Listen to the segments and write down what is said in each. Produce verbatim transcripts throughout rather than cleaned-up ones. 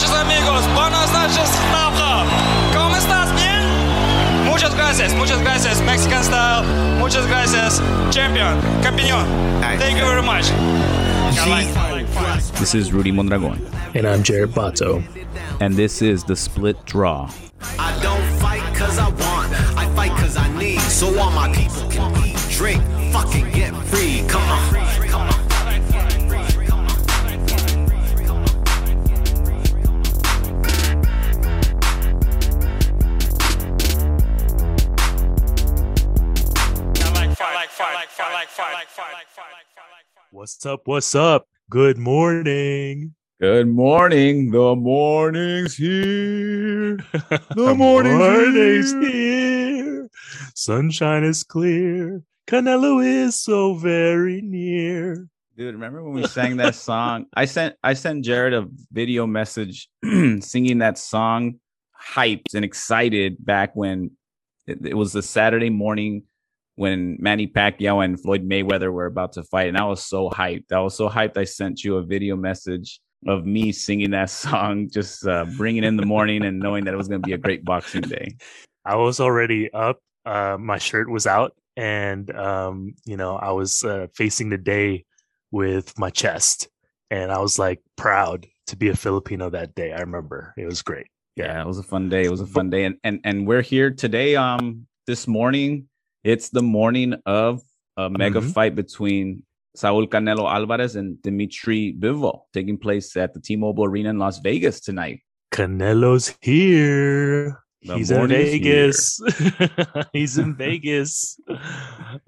noches, amigos. Buenas noches, Napa. ¿Cómo estás? Bien? Muchas gracias. Muchas gracias, Mexican style. Muchas gracias, champion. Campeón. Thank you very much. This is Rudy Mondragon. And I'm Jared Bato. And this is The Split Draw. I don't fight because I want. I fight because I need. So all my people can eat, drink, fucking get free. Come on. Come on. What's up? What's up? Good morning. Good morning. The morning's here. The, the morning's, morning's here. here. Sunshine is clear. Canelo is so very near. Dude, remember when we sang that song? I sent I sent Jared a video message singing that song, hyped and excited, back when it, it was the Saturday morning when Manny Pacquiao and Floyd Mayweather were about to fight. And I was so hyped. I was so hyped. I sent you a video message of me singing that song, just uh, bringing in the morning and knowing that it was going to be a great boxing day. I was already up. Uh, my shirt was out. And, um, you know, I was uh, facing the day with my chest. And I was like proud to be a Filipino that day. I remember it was great. Yeah, yeah it was a fun day. It was a fun day. And, and, and we're here today, um, this morning. It's the morning of a mega mm-hmm. fight between Saul Canelo Alvarez and Dmitry Bivol, taking place at the T-Mobile Arena in Las Vegas tonight. Canelo's here. The He's in Vegas. He's in Vegas.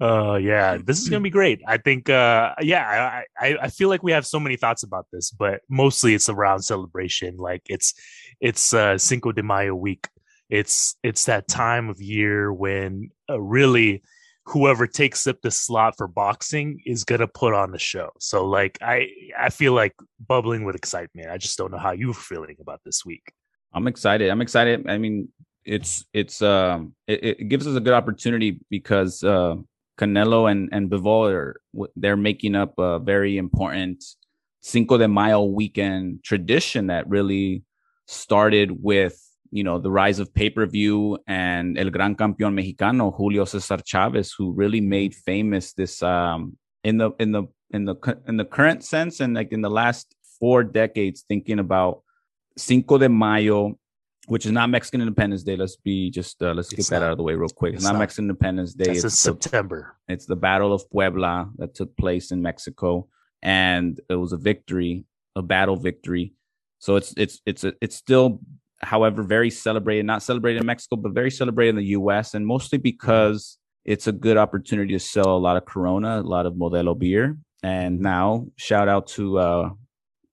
Oh, uh, yeah. This is going to be great. I think, uh, yeah, I, I, I feel like we have so many thoughts about this, but mostly it's around celebration. Like it's it's uh, Cinco de Mayo week. It's it's that time of year when uh, really whoever takes up the slot for boxing is going to put on the show. So like I, I feel like bubbling with excitement. I just don't know how you're feeling about this week. I'm excited. I'm excited. I mean, it's it's um it, it gives us a good opportunity because uh, Canelo and, and Bivol are they're making up a very important Cinco de Mayo weekend tradition that really started with, you know, the rise of pay-per-view and El Gran Campeón Mexicano, Julio Cesar Chavez, who really made famous this um, in the in the in the in the current sense and like in the last four decades, thinking about Cinco de Mayo, which is not Mexican Independence Day. Let's be just uh, let's it's get not, that out of the way real quick. It's, it's not, not Mexican Independence Day. It's, it's September. The, it's the Battle of Puebla that took place in Mexico, and it was a victory, a battle victory. So it's it's it's a, it's still. However, very celebrated, not celebrated in Mexico, but very celebrated in the U S, and mostly because it's a good opportunity to sell a lot of Corona, a lot of Modelo beer. And now shout out to uh,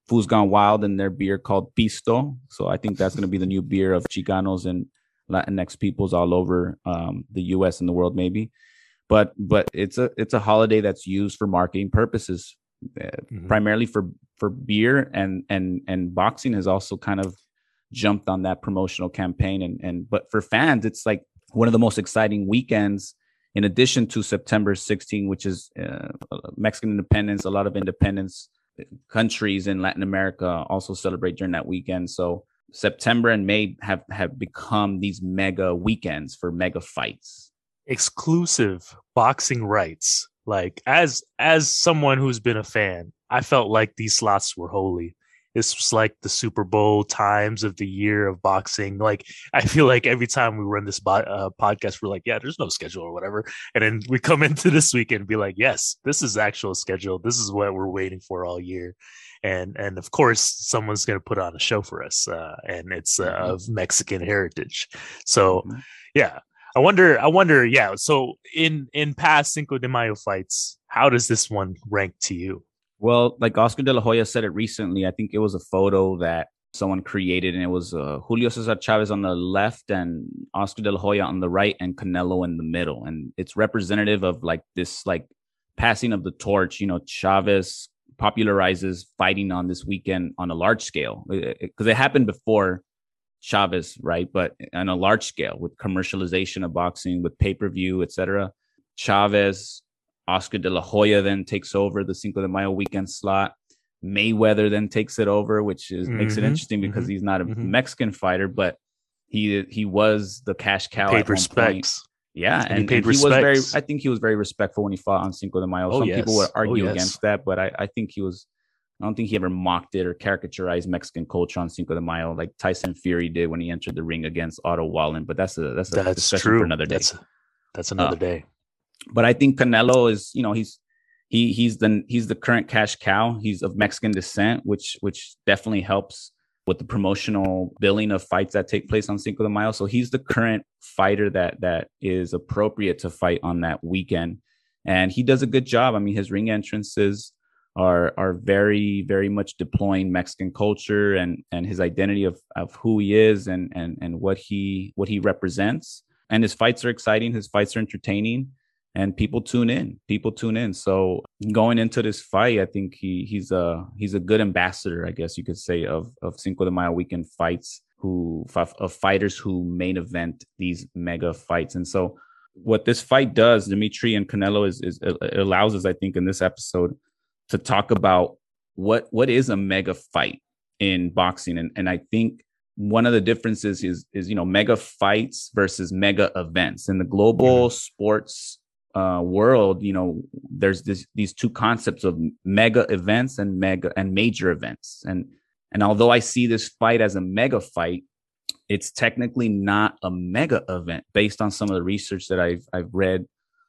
Fools Gone Wild and their beer called Pisto. So I think that's going to be the new beer of Chicanos and Latinx peoples all over um, the U S and the world, maybe. But but it's a it's a holiday that's used for marketing purposes, uh, mm-hmm. primarily for for beer, and and and boxing has also kind of jumped on that promotional campaign, and and but for fans it's like one of the most exciting weekends, in addition to September sixteenth, which is uh, Mexican independence. A lot of independence countries in Latin America also celebrate during that weekend. So September and May have have become these mega weekends for mega fights, exclusive boxing rights. Like as as someone who's been a fan, I felt like these slots were holy. This was like the Super Bowl times of the year of boxing. Like, I feel like every time we run this bo- uh, podcast, we're like, yeah, there's no schedule or whatever. And then we come into this weekend and be like, yes, this is actual schedule. This is what we're waiting for all year. And, and of course, someone's going to put on a show for us. Uh, and it's uh, of Mexican heritage. So, yeah, I wonder. I wonder. Yeah. So in, in past Cinco de Mayo fights, how does this one rank to you? Well, like Oscar De La Hoya said it recently, I think it was a photo that someone created, and it was uh, Julio Cesar Chavez on the left and Oscar De La Hoya on the right and Canelo in the middle. And it's representative of like this like passing of the torch. You know, Chavez popularizes fighting on this weekend on a large scale, because it happened before Chavez, right? But on a large scale with commercialization of boxing, with pay-per-view, et cetera. Chavez... Oscar De La Hoya then takes over the Cinco de Mayo weekend slot. Mayweather then takes it over, which is, mm-hmm. makes it interesting because mm-hmm. he's not a mm-hmm. Mexican fighter, but he he was the cash cow. Paid respects. Yeah, and, and he, paid and he was very. I think he was very respectful when he fought on Cinco de Mayo. Oh, Some yes. people would argue oh, yes. against that, but I, I think he was. I don't think he ever mocked it or caricaturized Mexican culture on Cinco de Mayo like Tyson Fury did when he entered the ring against Otto Wallen. But that's a that's a that's discussion true. for another day. That's, that's another uh, day. But I think Canelo is, you know, he's he he's the he's the current cash cow. He's of Mexican descent, which which definitely helps with the promotional billing of fights that take place on Cinco de Mayo. So he's the current fighter that that is appropriate to fight on that weekend, and he does a good job. I mean, his ring entrances are are very, very much deploying Mexican culture and and his identity of of who he is and and and what he what he represents. And his fights are exciting. His fights are entertaining. And people tune in. People tune in. So going into this fight, I think he he's a he's a good ambassador, I guess you could say, of of Cinco de Mayo weekend fights, who of fighters who main event these mega fights. And so what this fight does, Dmitry and Canelo, is is it allows us, I think, in this episode to talk about what what is a mega fight in boxing. And and I think one of the differences is is you know mega fights versus mega events in the global yeah. sports uh world. You know, there's this these two concepts of mega events and mega and major events, and and although I see this fight as a mega fight, it's technically not a mega event based on some of the research that I've I've read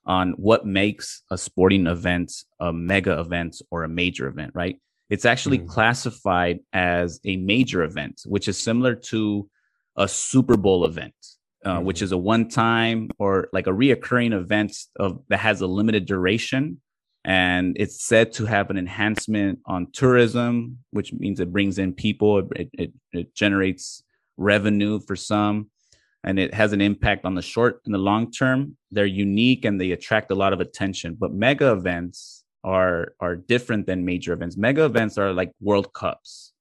on what makes a sporting event a mega event or a major event, right? It's actually mm-hmm. classified as a major event, which is similar to a Super Bowl event. Uh, mm-hmm. Which is a one-time or like a reoccurring event of that has a limited duration, and it's said to have an enhancement on tourism, which means it brings in people, it it, it generates revenue for some, and it has an impact on the short and the long term. They're unique and they attract a lot of attention. But mega events are are different than major events. Mega events are like World Cups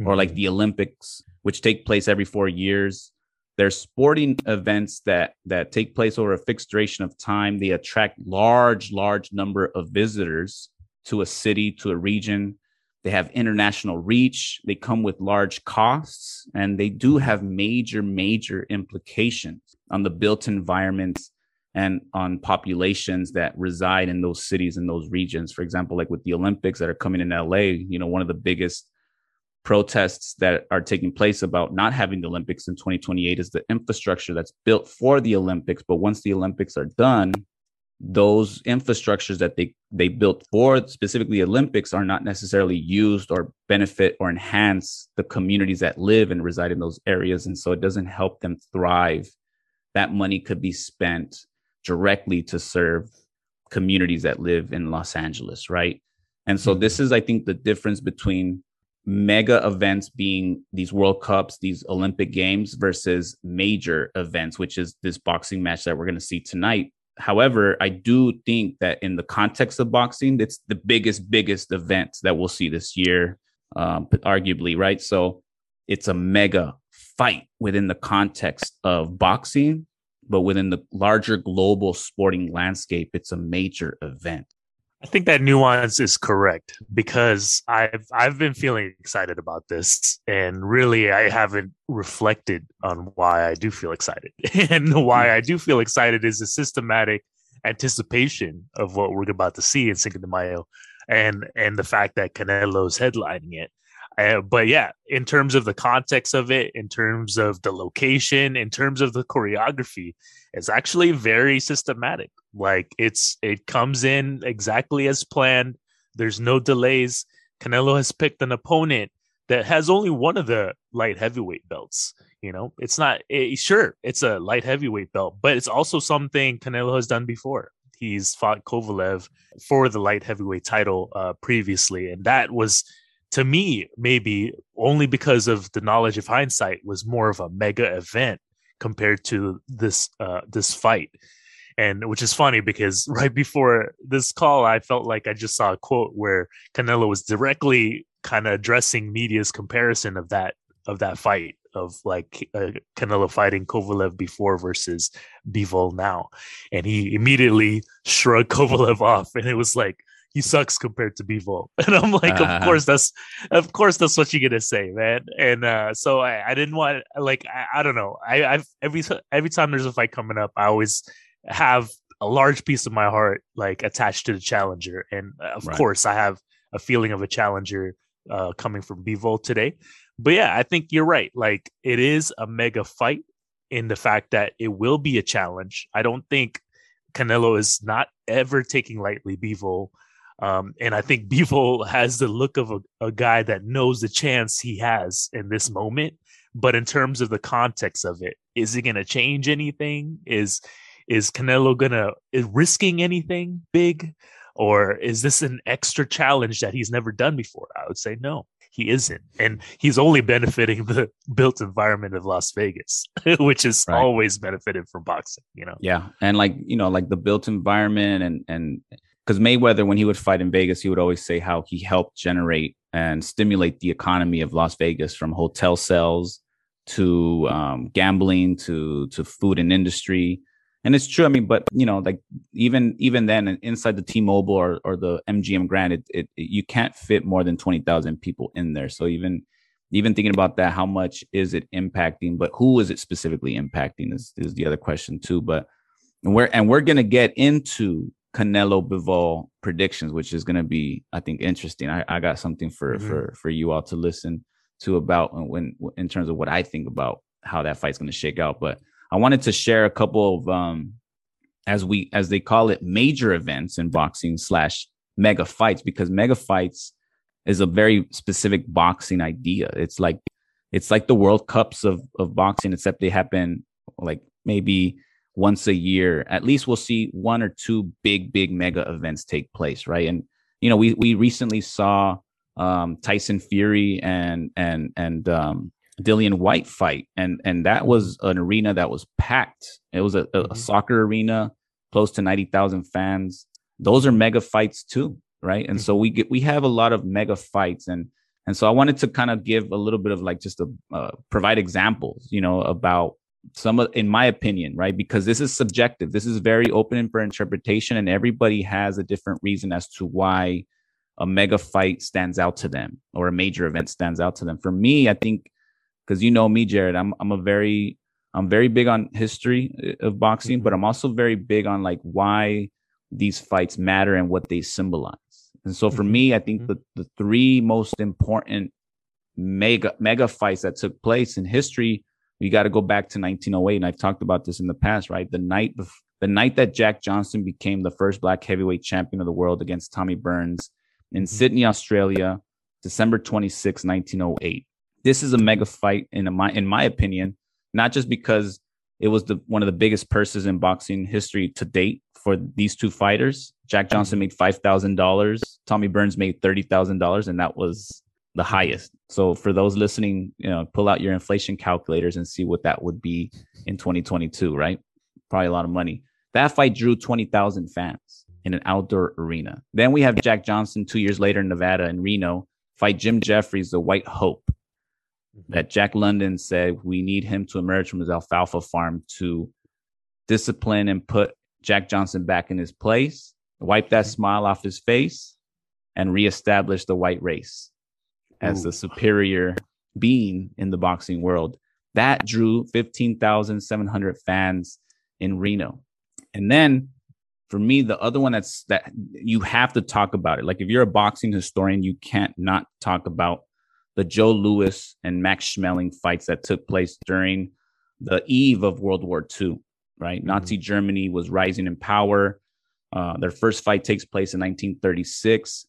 mm-hmm. or like the Olympics, which take place every four years. They're sporting events that that take place over a fixed duration of time. They attract large, large number of visitors to a city, to a region. They have international reach. They come with large costs, and they do have major, major implications on the built environments and on populations that reside in those cities and those regions. For example, like with the Olympics that are coming in L A, you know, one of the biggest protests that are taking place about not having the Olympics in twenty twenty-eight is the infrastructure that's built for the Olympics. But once the Olympics are done, those infrastructures that they, they built for specifically Olympics are not necessarily used or benefit or enhance the communities that live and reside in those areas. And so it doesn't help them thrive. That money could be spent directly to serve communities that live in Los Angeles, right? And so this is, I think, the difference between mega events being these World Cups, these Olympic Games, versus major events, which is this boxing match that we're going to see tonight. However, I do think that in the context of boxing, it's the biggest, biggest event that we'll see this year, um, but arguably, right? So it's a mega fight within the context of boxing, but within the larger global sporting landscape, it's a major event. I think that nuance is correct, because I've I've been feeling excited about this, and really I haven't reflected on why I do feel excited. And why I do feel excited is a systematic anticipation of what we're about to see in Cinco de Mayo, and and the fact that Canelo's headlining it. Uh, but yeah, in terms of the context of it, in terms of the location, in terms of the choreography, it's actually very systematic. Like it's it comes in exactly as planned. There's no delays. Canelo has picked an opponent that has only one of the light heavyweight belts. You know, it's not it, sure it's a light heavyweight belt, but it's also something Canelo has done before. He's fought Kovalev for the light heavyweight title uh, previously, and that was, to me, maybe only because of the knowledge of hindsight, was more of a mega event compared to this uh, this fight. And which is funny because right before this call, I felt like I just saw a quote where Canelo was directly kind of addressing media's comparison of that of that fight of like uh, Canelo fighting Kovalev before versus Bivol now. And he immediately shrugged Kovalev off, and it was like, he sucks compared to Bivol. And I'm like, uh-huh. of course, that's of course, that's what you're going to say, man. And uh, so I, I didn't want like, I, I don't know. I, I've every every time there's a fight coming up, I always have a large piece of my heart like attached to the challenger. And of right. course, I have a feeling of a challenger uh, coming from Bivol today. But yeah, I think you're right. Like, it is a mega fight in the fact that it will be a challenge. I don't think Canelo is not ever taking lightly Bivol. Um, and I think Bivol has the look of a, a guy that knows the chance he has in this moment. But in terms of the context of it, is it going to change anything? Is is Canelo going to is risking anything big? Or is this an extra challenge that he's never done before? I would say no. He isn't. And he's only benefiting the built environment of Las Vegas, which is right. always benefited from boxing, you know? Yeah. And like, you know, like the built environment and, and because Mayweather, when he would fight in Vegas, he would always say how he helped generate and stimulate the economy of Las Vegas, from hotel sales to um, gambling, to, to food and industry. And it's true. I mean, but, you know, like even even then inside the T-Mobile or, or the M G M Grand, it, it, it you can't fit more than twenty thousand people in there. So even even thinking about that, how much is it impacting? But who is it specifically impacting is, is the other question, too. But and we're and we're going to get into Canelo Bivol predictions, which is going to be, I think, interesting. I, I got something for, mm-hmm. for for you all to listen to about when in terms of what I think about how that fight's going to shake out. But I wanted to share a couple of, um, as we as they call it, major events in boxing slash mega fights, because mega fights is a very specific boxing idea. It's like it's like the World Cups of of boxing, except they happen like maybe once a year. At least we'll see one or two big, big mega events take place. Right. And, you know, we we recently saw um, Tyson Fury and and and um Dillian White fight, and and that was an arena that was packed. It was a, a mm-hmm. soccer arena, close to ninety thousand fans. Those are mega fights too, right? And mm-hmm. so we get we have a lot of mega fights, and and so I wanted to kind of give a little bit of like just a uh, provide examples, you know, about some of, in my opinion, right? Because this is subjective. This is very open for interpretation, and everybody has a different reason as to why a mega fight stands out to them or a major event stands out to them. For me, I think. Because you know me, Jared, I'm I'm a very I'm very big on history of boxing, mm-hmm. but I'm also very big on like why these fights matter and what they symbolize. And so for mm-hmm. me, I think mm-hmm. the, the three most important mega mega fights that took place in history, we got to go back to nineteen oh eight, and I've talked about this in the past, right? The night the night that Jack Johnson became the first black heavyweight champion of the world against Tommy Burns in mm-hmm. Sydney, Australia, December twenty-sixth, nineteen oh eight. This is a mega fight in my in my opinion, not just because it was the one of the biggest purses in boxing history to date for these two fighters. Jack Johnson made five thousand dollars. Tommy Burns made thirty thousand dollars, and that was the highest. So for those listening, you know, pull out your inflation calculators and see what that would be in twenty twenty-two. Right, probably a lot of money. That fight drew twenty thousand fans in an outdoor arena. Then we have Jack Johnson two years later in Nevada in Reno fight Jim Jeffries, the White Hope. That Jack London said we need him to emerge from his alfalfa farm to discipline and put Jack Johnson back in his place, wipe that smile off his face, and reestablish the white race as Ooh. the superior being in the boxing world. That drew fifteen thousand seven hundred fans in Reno. And then for me, the other one that's that you have to talk about it. Like if you're a boxing historian, you can't not talk about the Joe Louis and Max Schmeling fights that took place during the eve of World War Two, right? Mm-hmm. Nazi Germany was rising in power. Uh, their first fight takes place in nineteen thirty-six.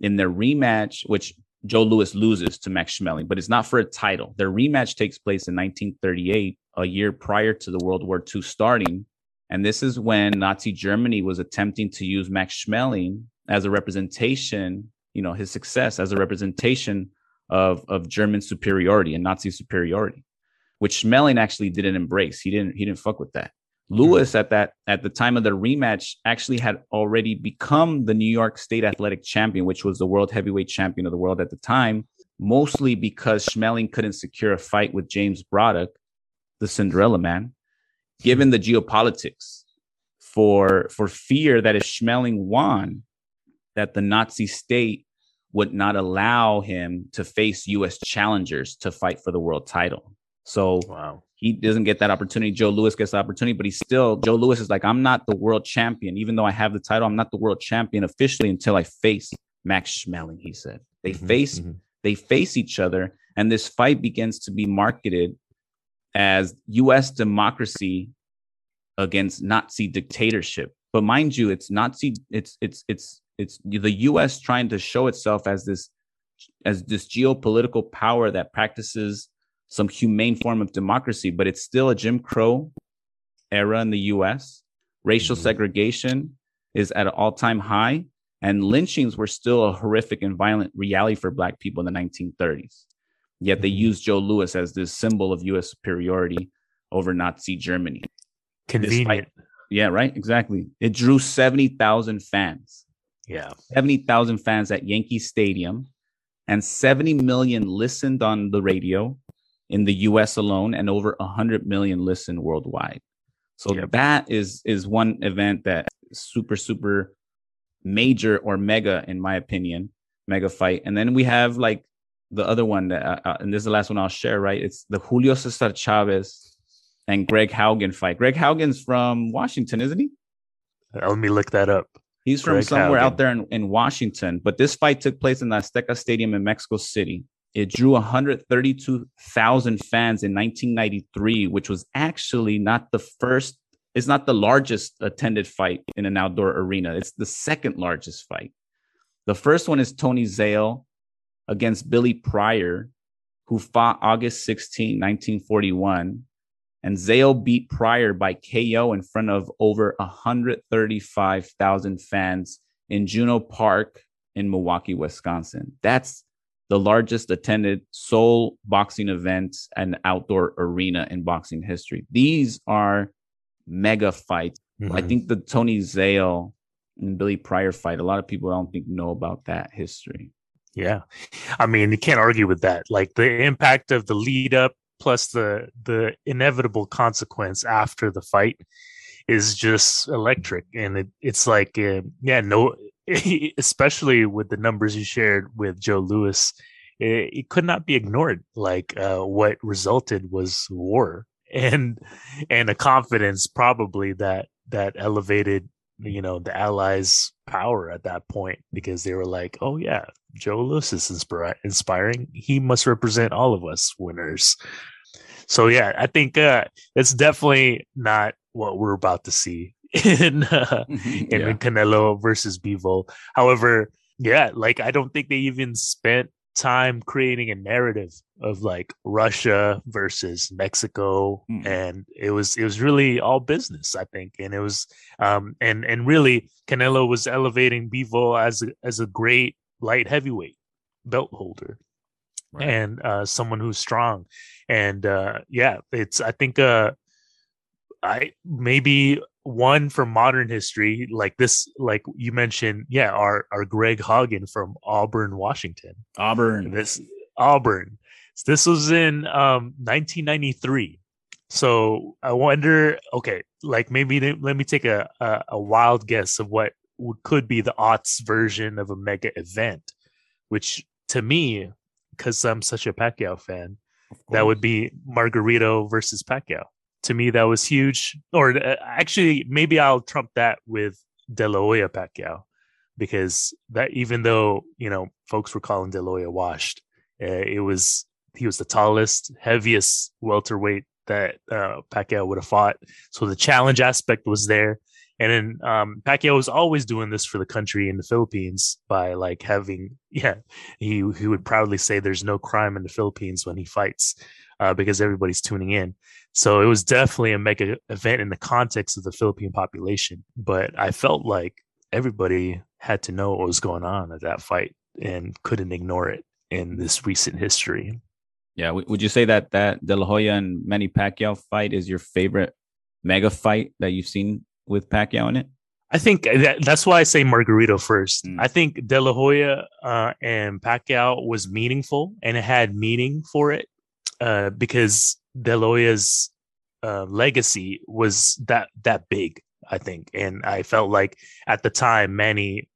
In their rematch, which Joe Louis loses to Max Schmeling, but it's not for a title. Their rematch takes place in nineteen thirty-eight, a year prior to the World War Two starting. And this is when Nazi Germany was attempting to use Max Schmeling as a representation, you know, his success as a representation of of German superiority and Nazi superiority, which Schmeling actually didn't embrace. He didn't he didn't fuck with that. Lewis at that at the time of the rematch actually had already become the New York State Athletic Champion, which was the world heavyweight champion of the world at the time, mostly because Schmeling couldn't secure a fight with James Brodock, the Cinderella man, given the geopolitics for for fear that if Schmeling won, that the Nazi state would not allow him to face U S challengers to fight for the world title. So wow. He doesn't get that opportunity. Joe Louis gets the opportunity, but he's still, Joe Louis is like, I'm not the world champion. Even though I have the title, I'm not the world champion officially until I face Max Schmeling, he said. They mm-hmm, face mm-hmm. They face each other, and this fight begins to be marketed as U S democracy against Nazi dictatorship. But mind you, it's Nazi, it's it's it's it's the U S trying to show itself as this as this geopolitical power that practices some humane form of democracy, but it's still a Jim Crow era in the U S. Racial mm-hmm. segregation is at an all-time high, and lynchings were still a horrific and violent reality for Black people in the nineteen thirties. Yet they used Joe Louis as this symbol of U S superiority over Nazi Germany. Convenient. Despite, yeah, right? Exactly. It drew seventy thousand fans. Yeah. seventy thousand fans at Yankee Stadium, and seventy million listened on the radio in the U S alone, and over one hundred million listened worldwide. So yep. that is is one event that is super, super major or mega, in my opinion, mega fight. And then we have like the other one, that, uh, and this is the last one I'll share, right? It's the Julio Cesar Chavez and Greg Haugen fight. Greg Haugen's from Washington, isn't he? Let me look that up. He's from Greg somewhere Haugen. out there in, in Washington. But this fight took place in the Azteca Stadium in Mexico City. It drew one hundred thirty-two thousand fans in nineteen ninety-three, which was actually not the first, it's not the largest attended fight in an outdoor arena. It's the second largest fight. The first one is Tony Zale against Billy Pryor, who fought August sixteenth, nineteen forty-one. And Zale beat Pryor by K O in front of over one hundred thirty-five thousand fans in Juno Park in Milwaukee, Wisconsin. That's the largest attended sole boxing event and outdoor arena in boxing history. These are mega fights. Mm-hmm. I think the Tony Zale and Billy Pryor fight, a lot of people don't think know about that history. Yeah. I mean, you can't argue with that. Like the impact of the lead up plus the the inevitable consequence after the fight is just electric. And it, it's like, uh, yeah, no... especially with the numbers you shared with Joe Louis, it, it could not be ignored. Like uh, what resulted was war and and a confidence probably that that elevated, you know, the Allies' power at that point, because they were like, oh, yeah, Joe Louis is inspira- inspiring. He must represent all of us winners. So, yeah, I think uh, it's definitely not what we're about to see in uh, in yeah. Canelo versus Bivol. However, yeah, like I don't think they even spent time creating a narrative of like Russia versus Mexico, mm. and it was it was really all business, I think. And it was um and and really Canelo was elevating Bivol as a, as a great light heavyweight belt holder, right. and uh, someone who's strong. And uh, yeah, it's I think uh, I maybe. One for modern history, like this, like you mentioned, yeah, our our Greg Haugen from Auburn, Washington. Auburn. This Auburn. This was in um, nineteen ninety-three. So I wonder, okay, like maybe they, let me take a, a a wild guess of what could be the aughts version of a mega event, which to me, because I'm such a Pacquiao fan, that would be Margarito versus Pacquiao. To me, that was huge. Or uh, actually, maybe I'll trump that with De La Hoya Pacquiao, because that even though you know folks were calling De La Hoya washed, uh, it was he was the tallest, heaviest welterweight that uh, Pacquiao would have fought. So the challenge aspect was there, and then um, Pacquiao was always doing this for the country in the Philippines by like having yeah he he would proudly say there's no crime in the Philippines when he fights. Uh, because everybody's tuning in. So it was definitely a mega event in the context of the Philippine population. But I felt like everybody had to know what was going on at that fight and couldn't ignore it in this recent history. Yeah. Would you say that that De La Hoya and Manny Pacquiao fight is your favorite mega fight that you've seen with Pacquiao in it? I think that, that's why I say Margarito first. Mm. I think De La Hoya uh, and Pacquiao was meaningful, and it had meaning for it. Uh, because De La Hoya's uh, legacy was that that big, I think, and I felt like at the time Manny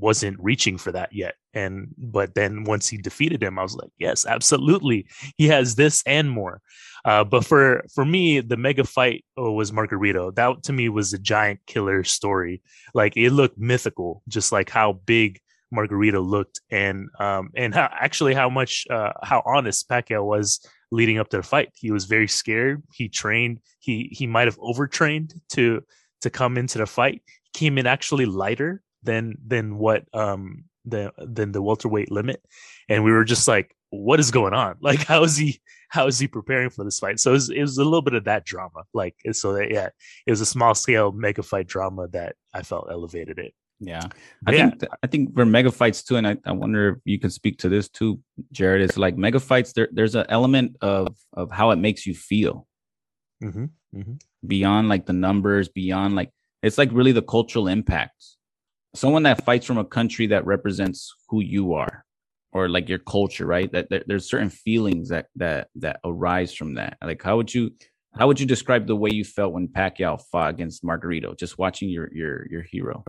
wasn't reaching for that yet. And but then once he defeated him, I was like, yes, absolutely. He has this and more. Uh, but for for me, the mega fight oh, was Margarito. That to me was a giant killer story. Like it looked mythical, just like how big Margarito looked, and um, and how actually how much uh, how honest Pacquiao was leading up to the fight. He was very scared. He trained. He he might have overtrained to to come into the fight. He came in actually lighter than than what um the than the welterweight limit, and we were just like, what is going on? Like, how is he how is he preparing for this fight? So it was, it was a little bit of that drama. Like so that yeah, it was a small scale mega fight drama that I felt elevated it. Yeah, I yeah. think I think for mega fights too, and I, I wonder if you can speak to this too, Jared. It's like mega fights. There, there's an element of of how it makes you feel, mm-hmm. Mm-hmm. beyond like the numbers, beyond like it's like really the cultural impact. Someone that fights from a country that represents who you are, or like your culture, right? That, that there's certain feelings that that that arise from that. Like, how would you how would you describe the way you felt when Pacquiao fought against Margarito? Just watching your your your hero.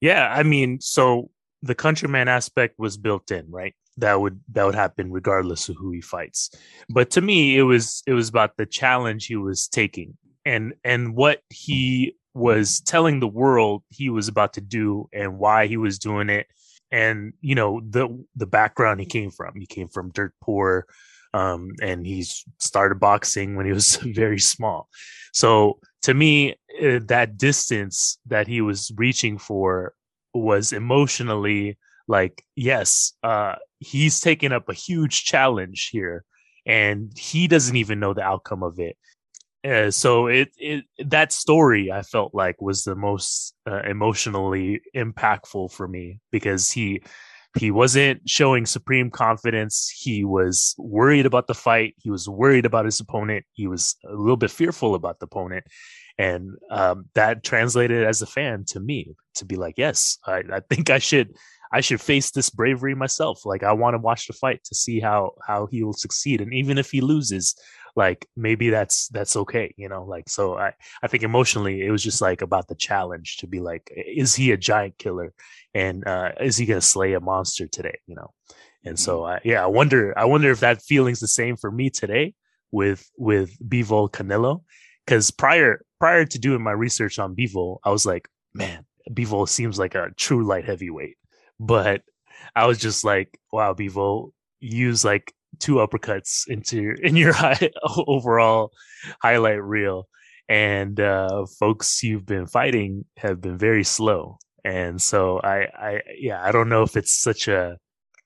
Yeah, I mean, so the countryman aspect was built in, right? That would that would happen regardless of who he fights. But to me, it was it was about the challenge he was taking and and what he was telling the world he was about to do and why he was doing it. And, you know, the the background he came from. He came from dirt poor, um, and he started boxing when he was very small. So to me, that distance that he was reaching for was emotionally like, yes, uh, he's taking up a huge challenge here, and he doesn't even know the outcome of it. Uh, so it, it that story, I felt like, was the most uh, emotionally impactful for me because he he wasn't showing supreme confidence. He was worried about the fight. He was worried about his opponent. He was a little bit fearful about the opponent. And um, that translated as a fan to me to be like, yes, I, I think I should I should face this bravery myself. Like, I want to watch the fight to see how how he will succeed. And even if he loses, like, maybe that's that's OK. You know, like, so I, I think emotionally it was just like about the challenge to be like, is he a giant killer? And uh, is he going to slay a monster today? You know? And so, uh, yeah, I wonder I wonder if that feeling's the same for me today with with Bivol Canelo. Because prior prior to doing my research on Bivol, I was like, man, Bivol seems like a true light heavyweight. But I was just like, wow, Bivol, use like two uppercuts into in your high, overall highlight reel. And uh, folks you've been fighting have been very slow. And so I, I yeah, I don't know if it's such a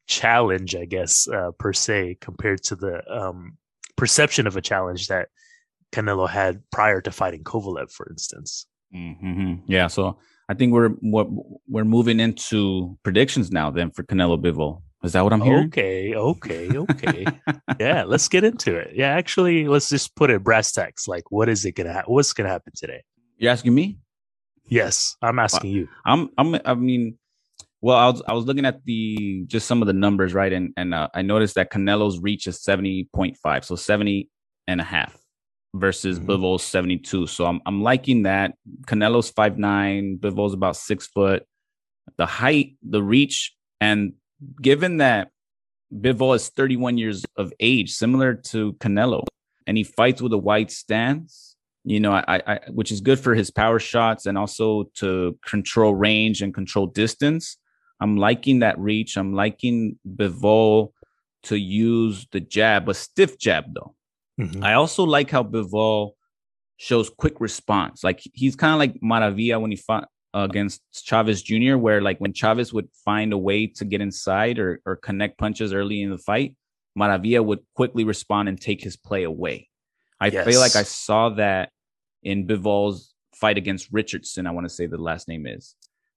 challenge, I guess, uh, per se, compared to the um, perception of a challenge that Canelo had prior to fighting Kovalev, for instance. Mm-hmm. Yeah, so I think we're we're moving into predictions now then for Canelo Bivol. Is that what I'm hearing? Okay, okay, okay. Yeah, let's get into it. Yeah, actually, let's just put it brass tacks. Like, what is it gonna ha- what's gonna happen today? You're asking me? Yes, I'm asking well, you. I'm I'm I mean, well, I was I was looking at the just some of the numbers, right? And and uh, I noticed that Canelo's reach is seventy point five, so seventy and a half. Versus mm-hmm. Bivol's seventy-two. So I'm I'm liking that. Canelo's five nine, Bivol's about six foot. The height, the reach, and given that Bivol is thirty-one years of age, similar to Canelo, and he fights with a wide stance, you know, I, I which is good for his power shots and also to control range and control distance. I'm liking that reach. I'm liking Bivol to use the jab, a stiff jab though. Mm-hmm. I also like how Bivol shows quick response. Like, he's kind of like Maravilla when he fought uh, against Chavez Junior, where like when Chavez would find a way to get inside or, or connect punches early in the fight, Maravilla would quickly respond and take his play away. I yes. feel like I saw that in Bivol's fight against Richardson. I want to say the last name is.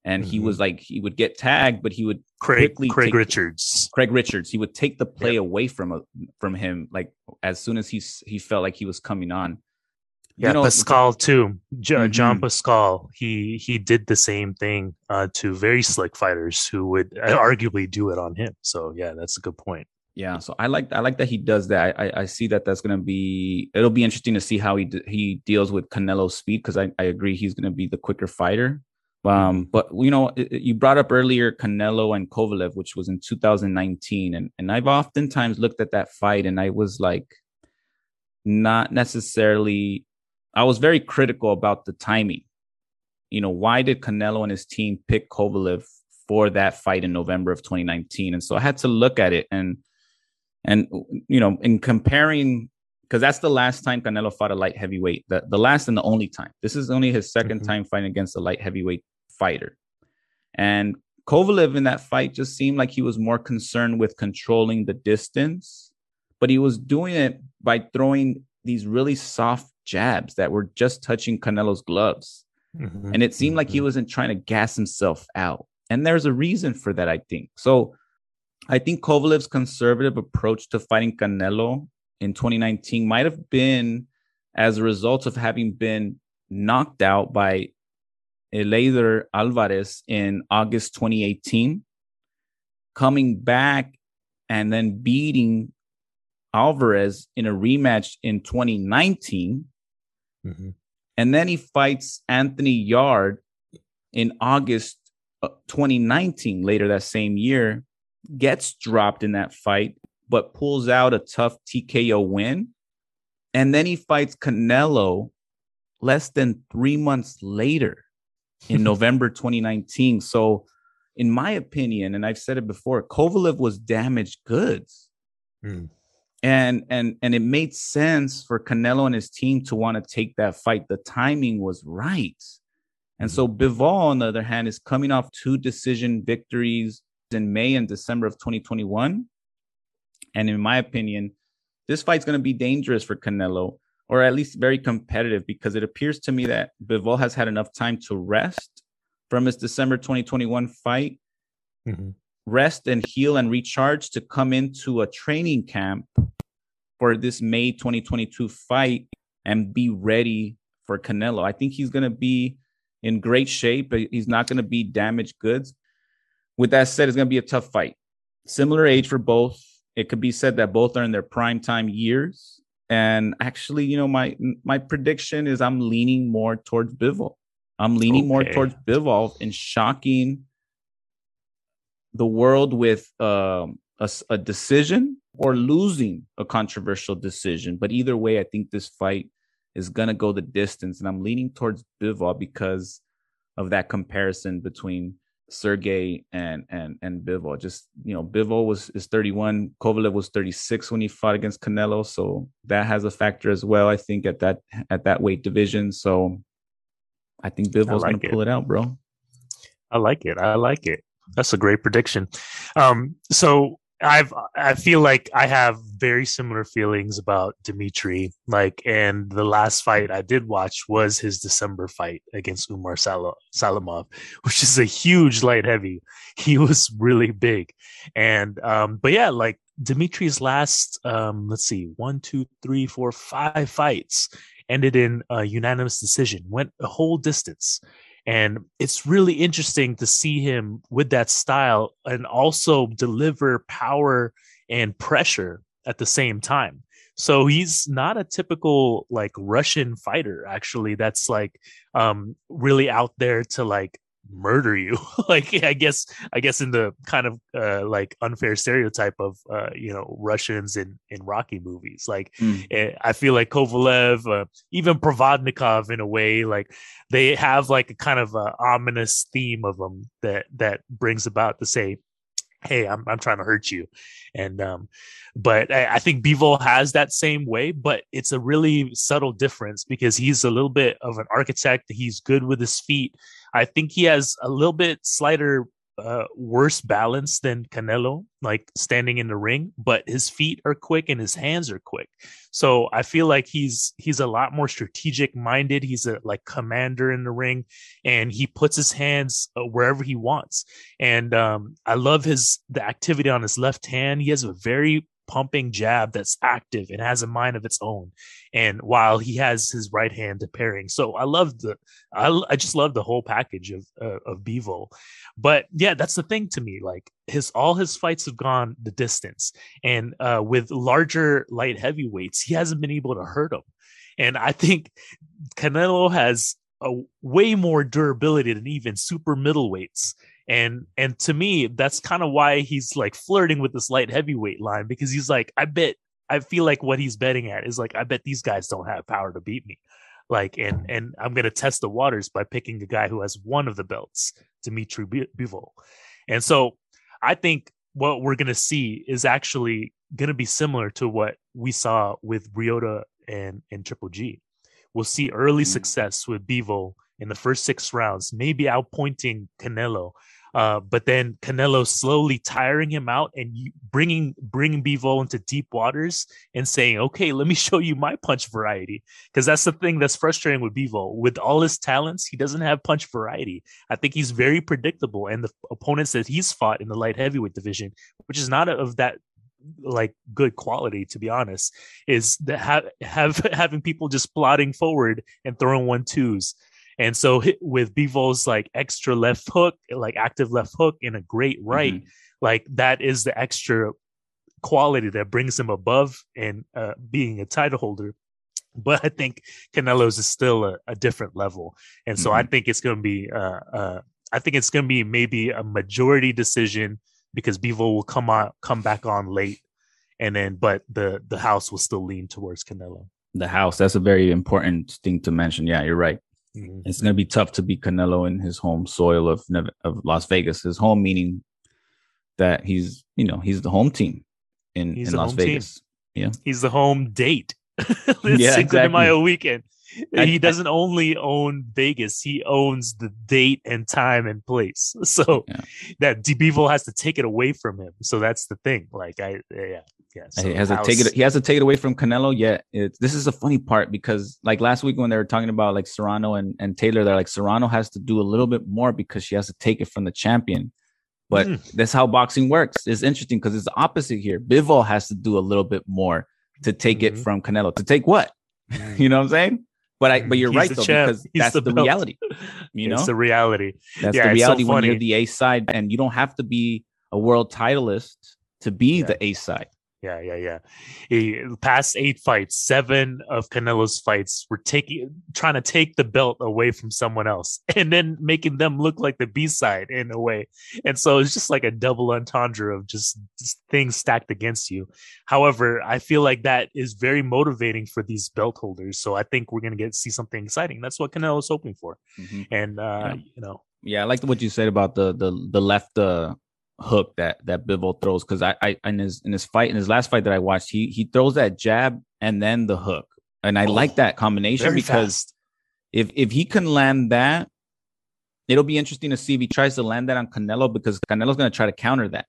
And mm-hmm. he was like, he would get tagged, but he would Craig, quickly Craig take, Richards, Craig Richards. He would take the play yep. away from a, from him, like as soon as he he felt like he was coming on. Yeah, you know, Pascal too, J- mm-hmm. John Pascal. He he did the same thing uh, to very slick fighters who would arguably do it on him. So yeah, that's a good point. Yeah, so I like I like that he does that. I I, I see that that's gonna be it'll be interesting to see how he de- he deals with Canelo's speed because I I agree he's gonna be the quicker fighter. Um, but, you know, you brought up earlier Canelo and Kovalev, which was in two thousand nineteen. And, and I've oftentimes looked at that fight and I was like, not necessarily, I was very critical about the timing. You know, why did Canelo and his team pick Kovalev for that fight in November of twenty nineteen? And so I had to look at it and, and you know, in comparing, because that's the last time Canelo fought a light heavyweight, the, the last and the only time. This is only his second mm-hmm. time fighting against a light heavyweight fighter. And Kovalev in that fight just seemed like he was more concerned with controlling the distance, but he was doing it by throwing these really soft jabs that were just touching Canelo's gloves. Mm-hmm. And it seemed mm-hmm. like he wasn't trying to gas himself out. And there's a reason for that, I think. So I think Kovalev's conservative approach to fighting Canelo in twenty nineteen might have been as a result of having been knocked out by Eleider Alvarez in August twenty eighteen, coming back and then beating Alvarez in a rematch in twenty nineteen. Mm-hmm. And then he fights Anthony Yard in August twenty nineteen, later that same year, gets dropped in that fight, but pulls out a tough T K O win. And then he fights Canelo less than three months later in November twenty nineteen. So in my opinion, and I've said it before, Kovalev was damaged goods. Mm. And and and it made sense for Canelo and his team to want to take that fight. The timing was right. And so Bivol, on the other hand, is coming off two decision victories in May and December of twenty twenty-one. And in my opinion, this fight's going to be dangerous for Canelo, or at least very competitive, because it appears to me that Bivol has had enough time to rest from his December twenty twenty-one fight, mm-hmm. rest and heal and recharge to come into a training camp for this May twenty twenty-two fight and be ready for Canelo. I think he's going to be in great shape. He's not going to be damaged goods. With that said, it's going to be a tough fight. Similar age for both. It could be said that both are in their prime time years. And actually, you know, my my prediction is I'm leaning more towards Bivol. I'm leaning okay. more towards Bivol in shocking the world with um, a, a decision or losing a controversial decision. But either way, I think this fight is going to go the distance. And I'm leaning towards Bivol because of that comparison between Sergey and and and Bivol. Just, you know, Bivol was is thirty-one. Kovalev was thirty-six when he fought against Canelo. So that has a factor as well, I think, at that at that weight division. So I think Bivol's going to pull it out, bro. I like it. I like it. That's a great prediction. Um, so I've I feel like I have very similar feelings about Dmitry. Like, and the last fight I did watch was his December fight against Umar Sal- Salimov, which is a huge light heavy. He was really big, and um, but yeah, like Dmitry's last um, let's see, one, two, three, four, five fights ended in a unanimous decision. Went a whole distance. And it's really interesting to see him with that style and also deliver power and pressure at the same time. So he's not a typical like Russian fighter, actually, that's like um, really out there to like murder you. Like, I guess, I guess in the kind of uh, like unfair stereotype of, uh, you know, Russians in, in Rocky movies. Like, mm. I feel like Kovalev, uh, even Provodnikov in a way, like they have like a kind of a ominous theme of them that, that brings about to say, hey, I'm I'm trying to hurt you. And um, but I, I think Bivol has that same way, but it's a really subtle difference because he's a little bit of an architect. He's good with his feet. I think he has a little bit slighter uh, worse balance than Canelo, like standing in the ring, but his feet are quick and his hands are quick. So I feel like he's he's a lot more strategic minded. He's a like commander in the ring, and he puts his hands wherever he wants. And um, I love his the activity on his left hand. He has a very pumping jab that's active and has a mind of its own, and while he has his right hand to pairing. So I love the I, I just love the whole package of uh, of Bivol. But yeah, that's the thing to me, like his all his fights have gone the distance, and uh with larger light heavyweights he hasn't been able to hurt him. And I think Canelo has a way more durability than even super middleweights. And and to me, that's kind of why he's like flirting with this light heavyweight line, because he's like, I bet, I feel like what he's betting at is like, I bet these guys don't have power to beat me. Like, and and I'm going to test the waters by picking a guy who has one of the belts, Dmitry Bivol. And so I think what we're going to see is actually going to be similar to what we saw with Ryota and, and Triple G. We'll see early mm-hmm. success with Bivol in the first six rounds, maybe outpointing Canelo, uh, but then Canelo slowly tiring him out and bringing bringing Bivol into deep waters and saying, "Okay, let me show you my punch variety," because that's the thing that's frustrating with Bivol. With all his talents, he doesn't have punch variety. I think he's very predictable, and the opponents that he's fought in the light heavyweight division, which is not of that like good quality, to be honest, is that have, have having people just plodding forward and throwing one twos. And so with Bivol's like extra left hook, like active left hook and a great right, mm-hmm. like that is the extra quality that brings him above and uh, being a title holder. But I think Canelo's is still a, a different level. And so mm-hmm. I think it's going to be, uh, uh, I think it's going to be maybe a majority decision, because Bivol will come on, come back on late. And then, but the, the house will still lean towards Canelo. The house, that's a very important thing to mention. Yeah, you're right. It's going to be tough to beat Canelo in his home soil of of Las Vegas. His home meaning that he's, you know, he's the home team in, in Las Vegas. Team. Yeah, he's the home date. It's yeah, Cinco de Mayo weekend. I, he doesn't I, only own Vegas; he owns the date and time and place. So yeah. that Bivol has to take it away from him. So that's the thing. Like I, yeah, yeah. So he has to take it. He has to take it away from Canelo. Yet yeah, this is a funny part, because like last week when they were talking about like Serrano and, and Taylor, they're like, Serrano has to do a little bit more because she has to take it from the champion. But mm. that's how boxing works. It's interesting because it's the opposite here. Bivol has to do a little bit more to take mm-hmm. it from Canelo. To take what? Mm. You know what I'm saying? But I, but you're He's right though, champ. Because He's that's the, the reality. You know, it's the reality. That's yeah, the reality so when you're the ace side, and you don't have to be a world titleist to be yeah. the ace side. Yeah, yeah, yeah. He, past eight fights, seven of Canelo's fights were taking, trying to take the belt away from someone else, and then making them look like the B side in a way. And so it's just like a double entendre of just, just things stacked against you. However, I feel like that is very motivating for these belt holders. So I think we're gonna get see something exciting. That's what Canelo's hoping for. Mm-hmm. And uh, yeah. you know, yeah, I like what you said about the the the left. Uh... hook that that Bivol throws, because I, I in his in his fight in his last fight that I watched, he he throws that jab and then the hook, and I oh, like that combination because fast. if if he can land that, it'll be interesting to see if he tries to land that on Canelo, because Canelo's going to try to counter that.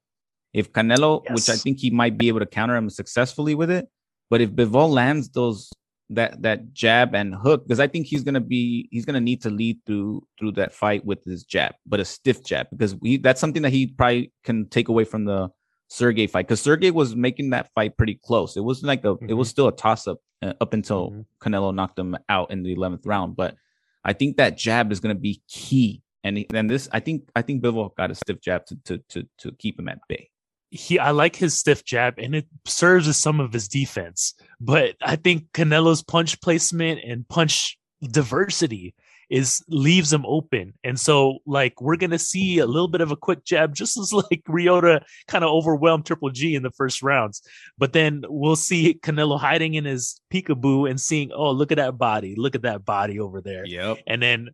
If Canelo, yes. which I think he might be able to counter him successfully with it, but if Bivol lands those that that jab and hook, because I think he's going to be he's going to need to lead through through that fight with his jab, but a stiff jab, because we that's something that he probably can take away from the Sergey fight, because Sergey was making that fight pretty close. It was like a mm-hmm. it was still a toss up uh, up until mm-hmm. Canelo knocked him out in the eleventh round. But I think that jab is going to be key, and then this I think I think Bivol got a stiff jab to to to to keep him at bay. He, I like his stiff jab, and it serves as some of his defense. But I think Canelo's punch placement and punch diversity is leaves him open. And so, like, we're going to see a little bit of a quick jab, just as like Ryota kind of overwhelmed Triple G in the first rounds. But then we'll see Canelo hiding in his peekaboo and seeing, oh, look at that body. Look at that body over there. Yep. And then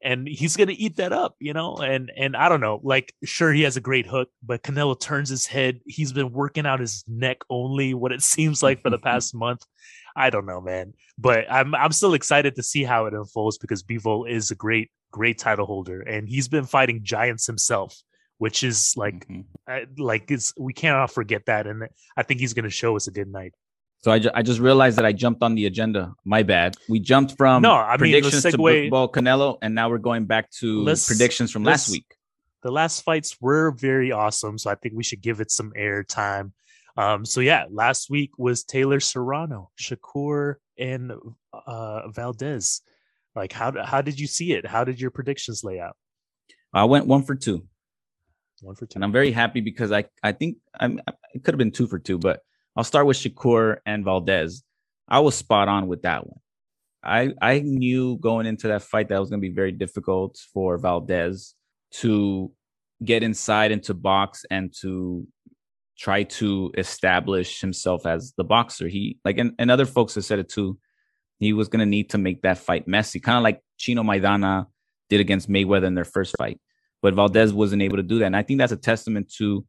And he's going to eat that up, you know, and and I don't know, like, sure, he has a great hook, but Canelo turns his head. He's been working out his neck only, what it seems like, for the past month. I don't know, man. But I'm I'm still excited to see how it unfolds, because Bivol is a great, great title holder. And he's been fighting giants himself, which is like mm-hmm. I, like it's we cannot forget that. And I think he's going to show us a good night. So I, ju- I just realized that I jumped on the agenda. My bad. We jumped from no, I mean, predictions to Bivol Canelo, and now we're going back to predictions from last week. The last fights were very awesome, so I think we should give it some air time. Um, so, yeah, last week was Taylor Serrano, Shakur, and uh, Valdez. Like, how how did you see it? How did your predictions lay out? I went one for two. One for two. And I'm very happy because I, I think I'm, it could have been two for two, but I'll start with Shakur and Valdez. I was spot on with that one. I, I knew going into that fight that was going to be very difficult for Valdez to get inside and to box and to try to establish himself as the boxer. He, like, and, and other folks have said it too, he was going to need to make that fight messy, kind of like Chino Maidana did against Mayweather in their first fight. But Valdez wasn't able to do that. And I think that's a testament to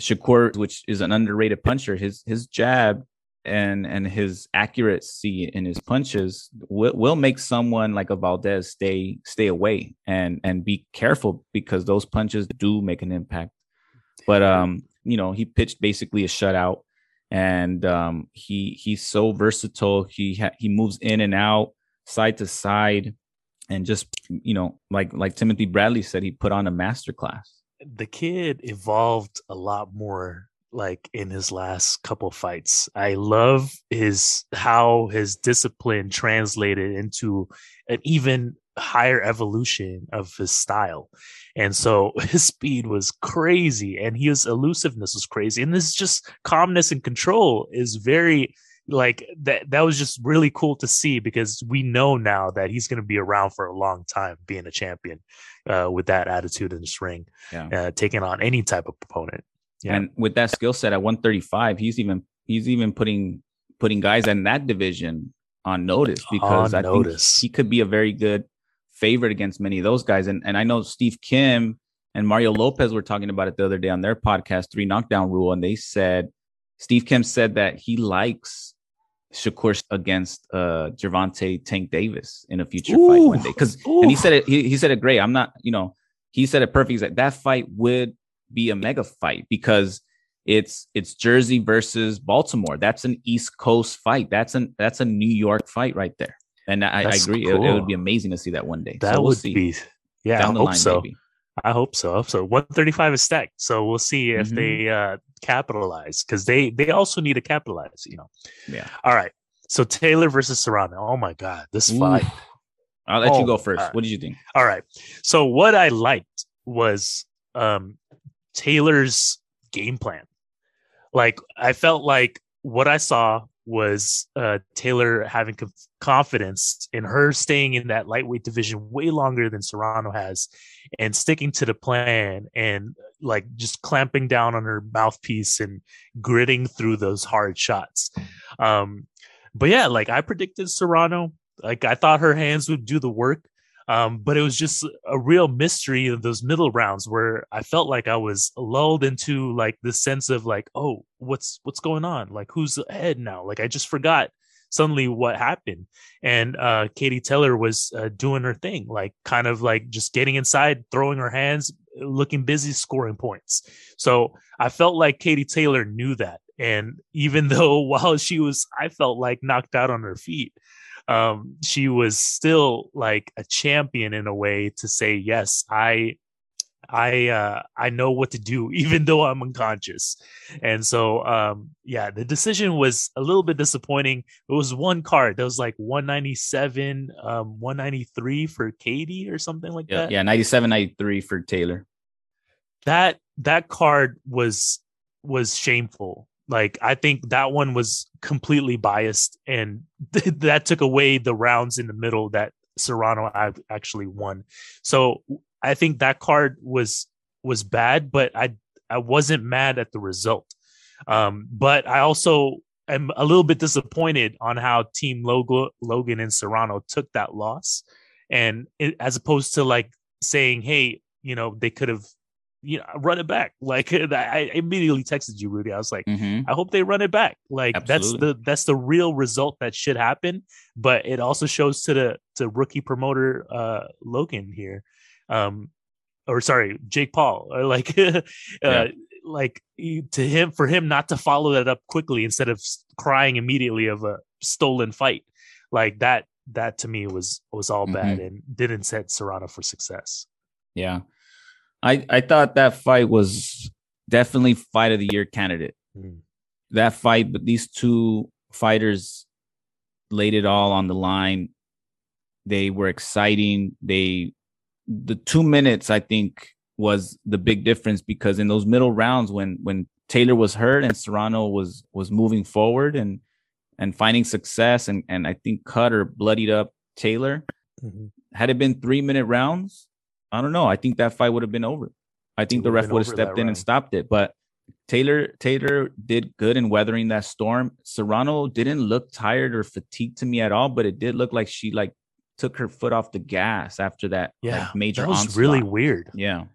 Shakur, which is an underrated puncher. His his jab and and his accuracy in his punches will, will make someone like a Valdez stay stay away and and be careful, because those punches do make an impact. But um, you know, he pitched basically a shutout, and um, he he's so versatile. He ha- he moves in and out, side to side, and just, you know, like like Timothy Bradley said, he put on a masterclass. The kid evolved a lot more, like, in his last couple fights. I love his how his discipline translated into an even higher evolution of his style. And so his speed was crazy, and his elusiveness was crazy. And this just calmness and control is very, like, that that was just really cool to see, because we know now that he's going to be around for a long time being a champion uh, with that attitude in this ring, yeah. uh, taking on any type of opponent. Yeah. And with that skill set at one thirty-five, he's even he's even putting putting guys in that division on notice, because on I notice. think he could be a very good favorite against many of those guys. And and I know Steve Kim and Mario Lopez were talking about it the other day on their podcast, Three Knockdown Rule, and they said Steve Kim said that he likes Shakur against uh Gervonta Tank Davis in a future ooh, fight one day, because and he said it he, he said it great. I'm not you know he said it perfect. He's like, that fight would be a mega fight, because it's it's Jersey versus Baltimore. That's an East Coast fight. That's an that's a New York fight right there. And I, I agree. Cool. It, it would be amazing to see that one day. That so we'll would see. be yeah. Down I the hope line, so. Maybe. I hope so. I hope so. one thirty-five is stacked, so we'll see if mm-hmm. they uh, capitalize, because they they also need to capitalize. You know. Yeah. All right. So Taylor versus Serrano. Oh my God, this Ooh. fight. I'll let oh, you go first. Right. What did you think? All right. So what I liked was um, Taylor's game plan. Like, I felt like what I saw was uh, Taylor having co- confidence in her staying in that lightweight division way longer than Serrano has, and sticking to the plan, and like just clamping down on her mouthpiece and gritting through those hard shots. Um, but yeah, like I predicted Serrano. Like, I thought her hands would do the work. Um, but it was just a real mystery of those middle rounds, where I felt like I was lulled into like this sense of like, oh, what's what's going on? Like, who's ahead now? Like, I just forgot suddenly what happened. And uh, Katie Taylor was uh, doing her thing, like kind of like just getting inside, throwing her hands, looking busy, scoring points. So I felt like Katie Taylor knew that. And even though while she was, I felt like knocked out on her feet, Um, she was still like a champion in a way to say, yes, I, I, uh, I know what to do, even though I'm unconscious. And so, um, yeah, the decision was a little bit disappointing. It was one card that was like one ninety-seven, um, one ninety-three for Katie or something like yeah, that. Yeah. ninety-seven, ninety-three for Taylor. That, that card was, was shameful. Like, I think that one was completely biased, and th- that took away the rounds in the middle that Serrano actually won. So I think that card was was bad, but I I wasn't mad at the result. Um, but I also am a little bit disappointed on how Team Logo, Logan and Serrano took that loss, and it, as opposed to like saying, hey, you know, they could have, you know, run it back. Like, I immediately texted you, Rudy. I was like, mm-hmm. I hope they run it back. Like, Absolutely. that's the that's the real result that should happen. But it also shows to the to rookie promoter uh, Logan here, um, or sorry, Jake Paul. Like, uh, yeah. like to him for him not to follow that up quickly instead of crying immediately of a stolen fight. Like that that to me was was all mm-hmm. bad and didn't set Serrano for success. Yeah. I, I thought that fight was definitely fight of the year candidate. Mm. That fight, but these two fighters laid it all on the line. They were exciting. They, the two minutes, I think, was the big difference, because in those middle rounds when when Taylor was hurt and Serrano was was moving forward and and finding success. And, and I think cut or bloodied up Taylor. Mm-hmm. Had it been three minute rounds, I don't know. I think that fight would have been over. I think the ref would have stepped in and stopped it. But Taylor Taylor did good in weathering that storm. Serrano didn't look tired or fatigued to me at all, but it did look like she like took her foot off the gas after that. Yeah, like, major. That was onslaught. Really weird. Yeah,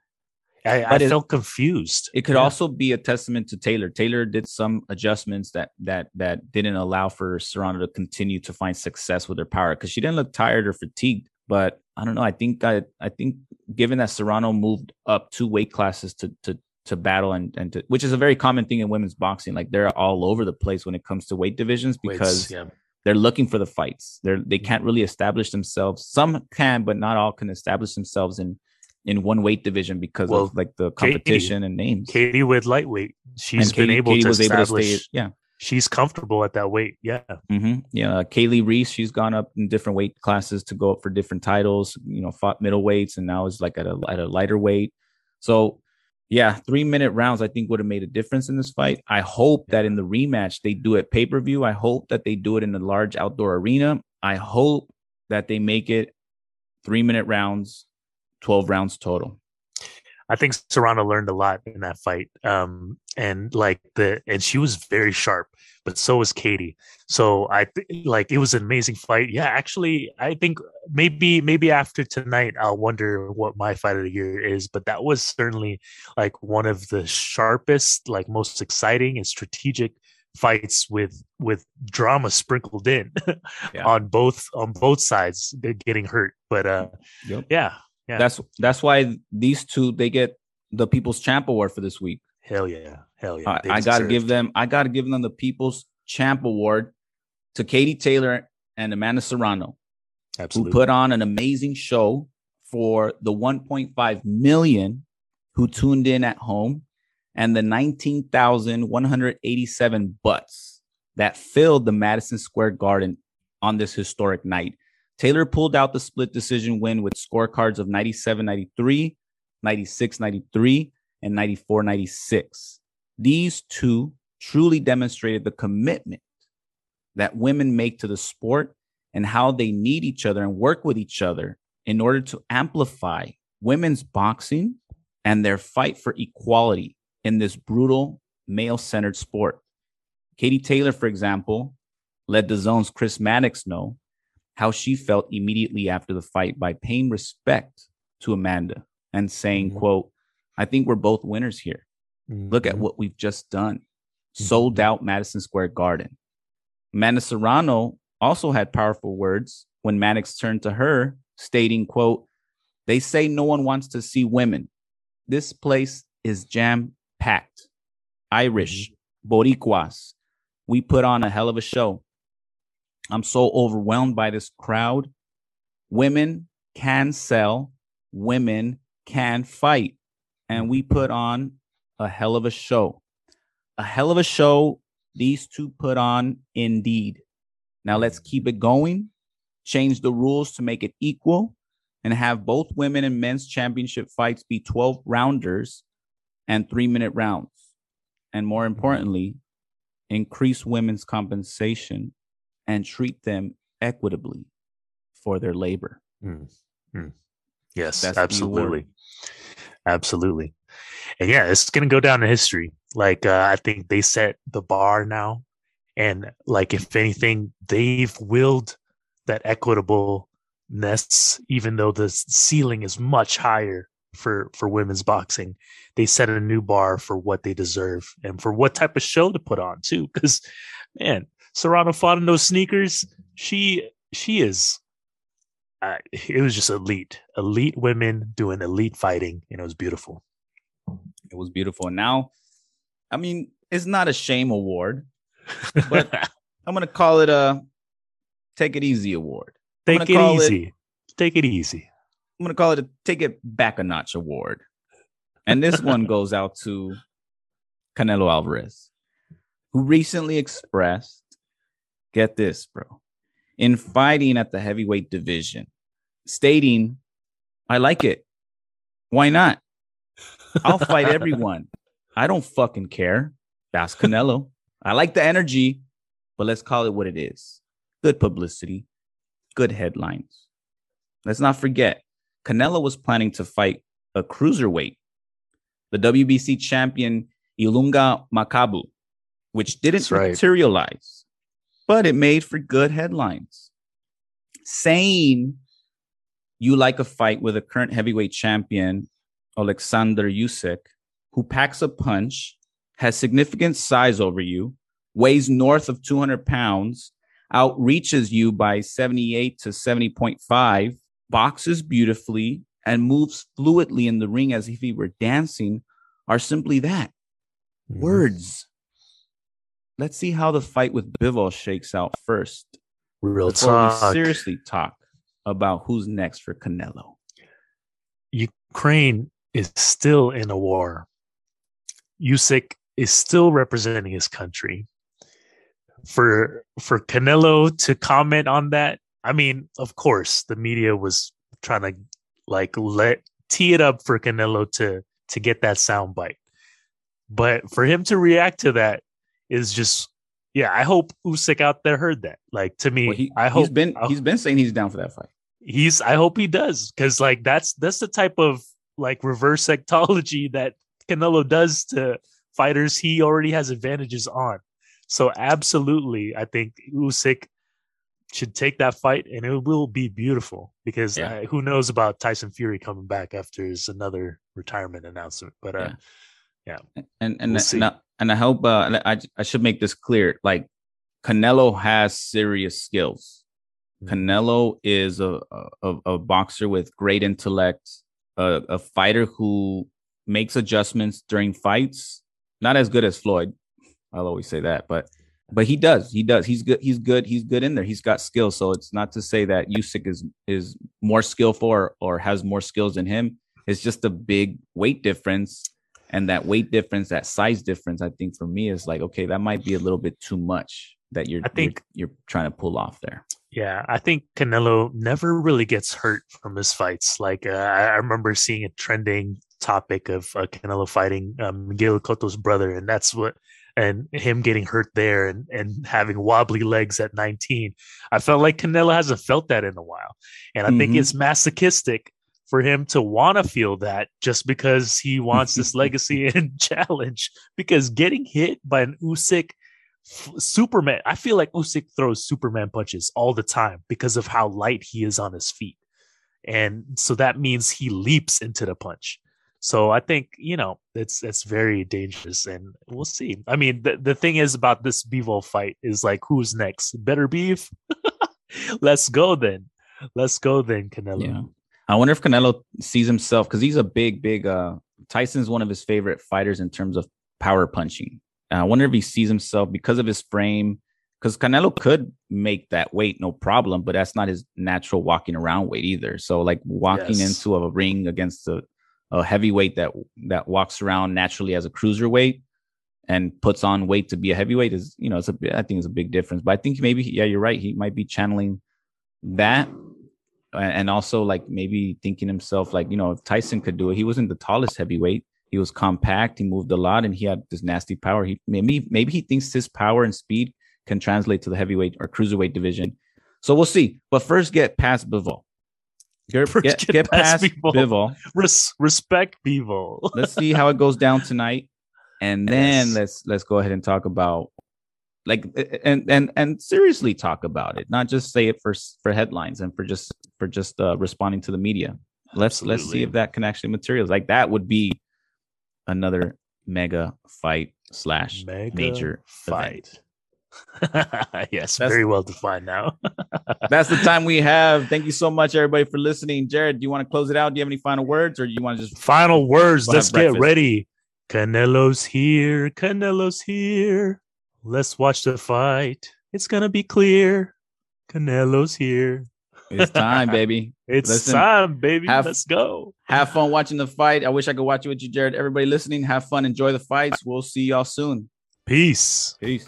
I, I felt it, confused. It could yeah. also be a testament to Taylor. Taylor did some adjustments that that that didn't allow for Serrano to continue to find success with her power, because she didn't look tired or fatigued. But I don't know. I think I I think given that Serrano moved up two weight classes to to. to battle and, and to, which is a very common thing in women's boxing. Like, they're all over the place when it comes to weight divisions, because Weights, yeah. they're looking for the fights. They're, they can't really establish themselves. Some can, but not all can establish themselves in, in one weight division because well, of like the competition Katie, and names. Katie with lightweight. She's Katie, been able Katie to was establish. Able to stay, yeah. She's comfortable at that weight. Yeah. Mm-hmm. Yeah. Uh, Kaylee Reese, she's gone up in different weight classes to go up for different titles, you know, fought middleweights, and now is like at a, at a lighter weight. So, yeah, three minute rounds, I think, would have made a difference in this fight. I hope that in the rematch, they do it pay-per-view. I hope that they do it in a large outdoor arena. I hope that they make it three minute rounds, twelve rounds total. I think Serrano learned a lot in that fight. Um, and like the, and she was very sharp, but so was Katie. So I th- like, it was an amazing fight. Yeah, actually, I think maybe, maybe after tonight, I'll wonder what my fight of the year is, but that was certainly like one of the sharpest, like most exciting and strategic fights with, with drama sprinkled in yeah. on both, on both sides. They're getting hurt, but uh, yep. yeah. Yeah. That's that's why these two, they get the People's Champ Award for this week. Hell yeah. Hell yeah. I, I gotta give them I gotta give them the People's Champ Award to Katie Taylor and Amanda Serrano. Absolutely. Who put on an amazing show for the one point five million who tuned in at home and the nineteen thousand one hundred eighty-seven butts that filled the Madison Square Garden on this historic night. Taylor pulled out the split decision win with scorecards of ninety-seven ninety-three, ninety-six ninety-three, and ninety-four ninety-six. These two truly demonstrated the commitment that women make to the sport and how they need each other and work with each other in order to amplify women's boxing and their fight for equality in this brutal, male-centered sport. Katie Taylor, for example, let the zone's Chris Maddox know how she felt immediately after the fight by paying respect to Amanda and saying, mm-hmm. quote, I think we're both winners here. Mm-hmm. Look at what we've just done. Mm-hmm. Sold out Madison Square Garden. Amanda Serrano also had powerful words when Maddox turned to her, stating, quote, they say no one wants to see women. This place is jam-packed. Irish, mm-hmm. Boricuas. We put on a hell of a show. I'm so overwhelmed by this crowd. Women can sell. Women can fight. And we put on a hell of a show. A hell of a show these two put on indeed. Now let's keep it going. Change the rules to make it equal. And have both women and men's championship fights be twelve rounders and three-minute rounds. And more importantly, increase women's compensation and treat them equitably for their labor. Mm, mm. Yes, that's absolutely. Absolutely. And yeah, it's going to go down in history. Like, uh, I think they set the bar now. And like, if anything, they've willed that equitableness, even though the ceiling is much higher for, for women's boxing. They set a new bar for what they deserve and for what type of show to put on too. Because, man, Serrano fought in those sneakers. She she is. Uh, it was just elite, elite women doing elite fighting, and it was beautiful. It was beautiful. And now, I mean, it's not a shame award, but I'm gonna call it a take it easy award. Take it easy. It, take it easy. I'm gonna call it a take it back a notch award. And this one goes out to Canelo Alvarez, who recently expressed. Get this, bro. In fighting at the heavyweight division, stating, I like it. Why not? I'll fight everyone. I don't fucking care. That's Canelo. I like the energy. but let's call it what it is. Good publicity, good headlines. Let's not forget, Canelo was planning to fight a cruiserweight, the W B C champion Ilunga Makabu, which didn't That's right. materialize, but it made for good headlines. Saying you like a fight with a current heavyweight champion, Alexander Usyk, who packs a punch, has significant size over you, weighs north of two hundred pounds, outreaches you by seventy-eight to seventy point five, boxes beautifully, and moves fluidly in the ring as if he were dancing, are simply that. Mm-hmm. Words. Let's see how the fight with Bivol shakes out first. Real talk. We seriously talk about who's next for Canelo. Ukraine is still in a war. Usyk is still representing his country. For for Canelo to comment on that, I mean, of course, the media was trying to like let tee it up for Canelo to to get that soundbite, but for him to react to that is just, yeah. I hope Usyk out there heard that. Like, to me, well, he, I hope he's been hope, he's been saying he's down for that fight. He's I hope he does, because like that's that's the type of like reverse psychology that Canelo does to fighters he already has advantages on. So absolutely, I think Usyk should take that fight, and it will be beautiful, because yeah. I, who knows about Tyson Fury coming back after his another retirement announcement. But uh, yeah. yeah, and and we'll and, I, and I hope uh, I I should make this clear. Like, Canelo has serious skills. Mm-hmm. Canelo is a, a a boxer with great intellect, a, a fighter who makes adjustments during fights. Not as good as Floyd. I'll always say that, but but he does. He does. He's good. He's good. He's good in there. He's got skill. So it's not to say that Usyk is is more skillful or, or has more skills than him. It's just a big weight difference. And that weight difference, that size difference, I think for me is like, okay, that might be a little bit too much that you're I think, you're, you're trying to pull off there. Yeah, I think Canelo never really gets hurt from his fights. Like uh, I remember seeing a trending topic of uh, Canelo fighting um, Miguel Cotto's brother, and that's what. And him getting hurt there and, and having wobbly legs at nineteen. I felt like Canelo hasn't felt that in a while. And I mm-hmm. think it's masochistic for him to want to feel that just because he wants this legacy and challenge. Because getting hit by an Usyk f- Superman, I feel like Usyk throws Superman punches all the time because of how light he is on his feet. And so that means he leaps into the punch. So I think, you know, it's it's very dangerous, and we'll see. I mean, the, the thing is about this Bivol fight is like, who's next? Better beef. Let's go then. Let's go then, Canelo. Yeah. I wonder if Canelo sees himself, because he's a big, big. Uh, Tyson's one of his favorite fighters in terms of power punching. And I wonder if he sees himself because of his frame, because Canelo could make that weight, no problem, but that's not his natural walking around weight either. So like walking yes. into a ring against the a heavyweight that that walks around naturally as a cruiserweight and puts on weight to be a heavyweight is, you know, it's a, I think it's a big difference. But I think maybe, yeah, you're right. He might be channeling that, and also like maybe thinking himself like, you know, if Tyson could do it, he wasn't the tallest heavyweight. He was compact. He moved a lot, and he had this nasty power. He maybe maybe he thinks his power and speed can translate to the heavyweight or cruiserweight division. So we'll see. But first, get past Bivol. Get, get, get, get past, past Bivol. Bivol. Res, respect Bivol. Let's see how it goes down tonight, and then yes. let's let's go ahead and talk about, like, and and and seriously talk about it, not just say it for for headlines and for just for just uh, responding to the media. Let's Absolutely. let's see if that can actually materialize. Like, that would be another mega fight slash mega major fight. Event. Yes, that's, very well defined now. That's the time we have. Thank you so much, everybody, for listening. Jared, do you want to close it out? Do you have any final words, or do you want to just final words? Let's get breakfast. Ready. Canelo's here. Canelo's here. Let's watch the fight. It's gonna be clear. Canelo's here. It's time, baby. It's Listen, time, baby. Have, Let's go. Have fun watching the fight. I wish I could watch it with you, Jared. Everybody listening, have fun. Enjoy the fights. We'll see y'all soon. Peace. Peace.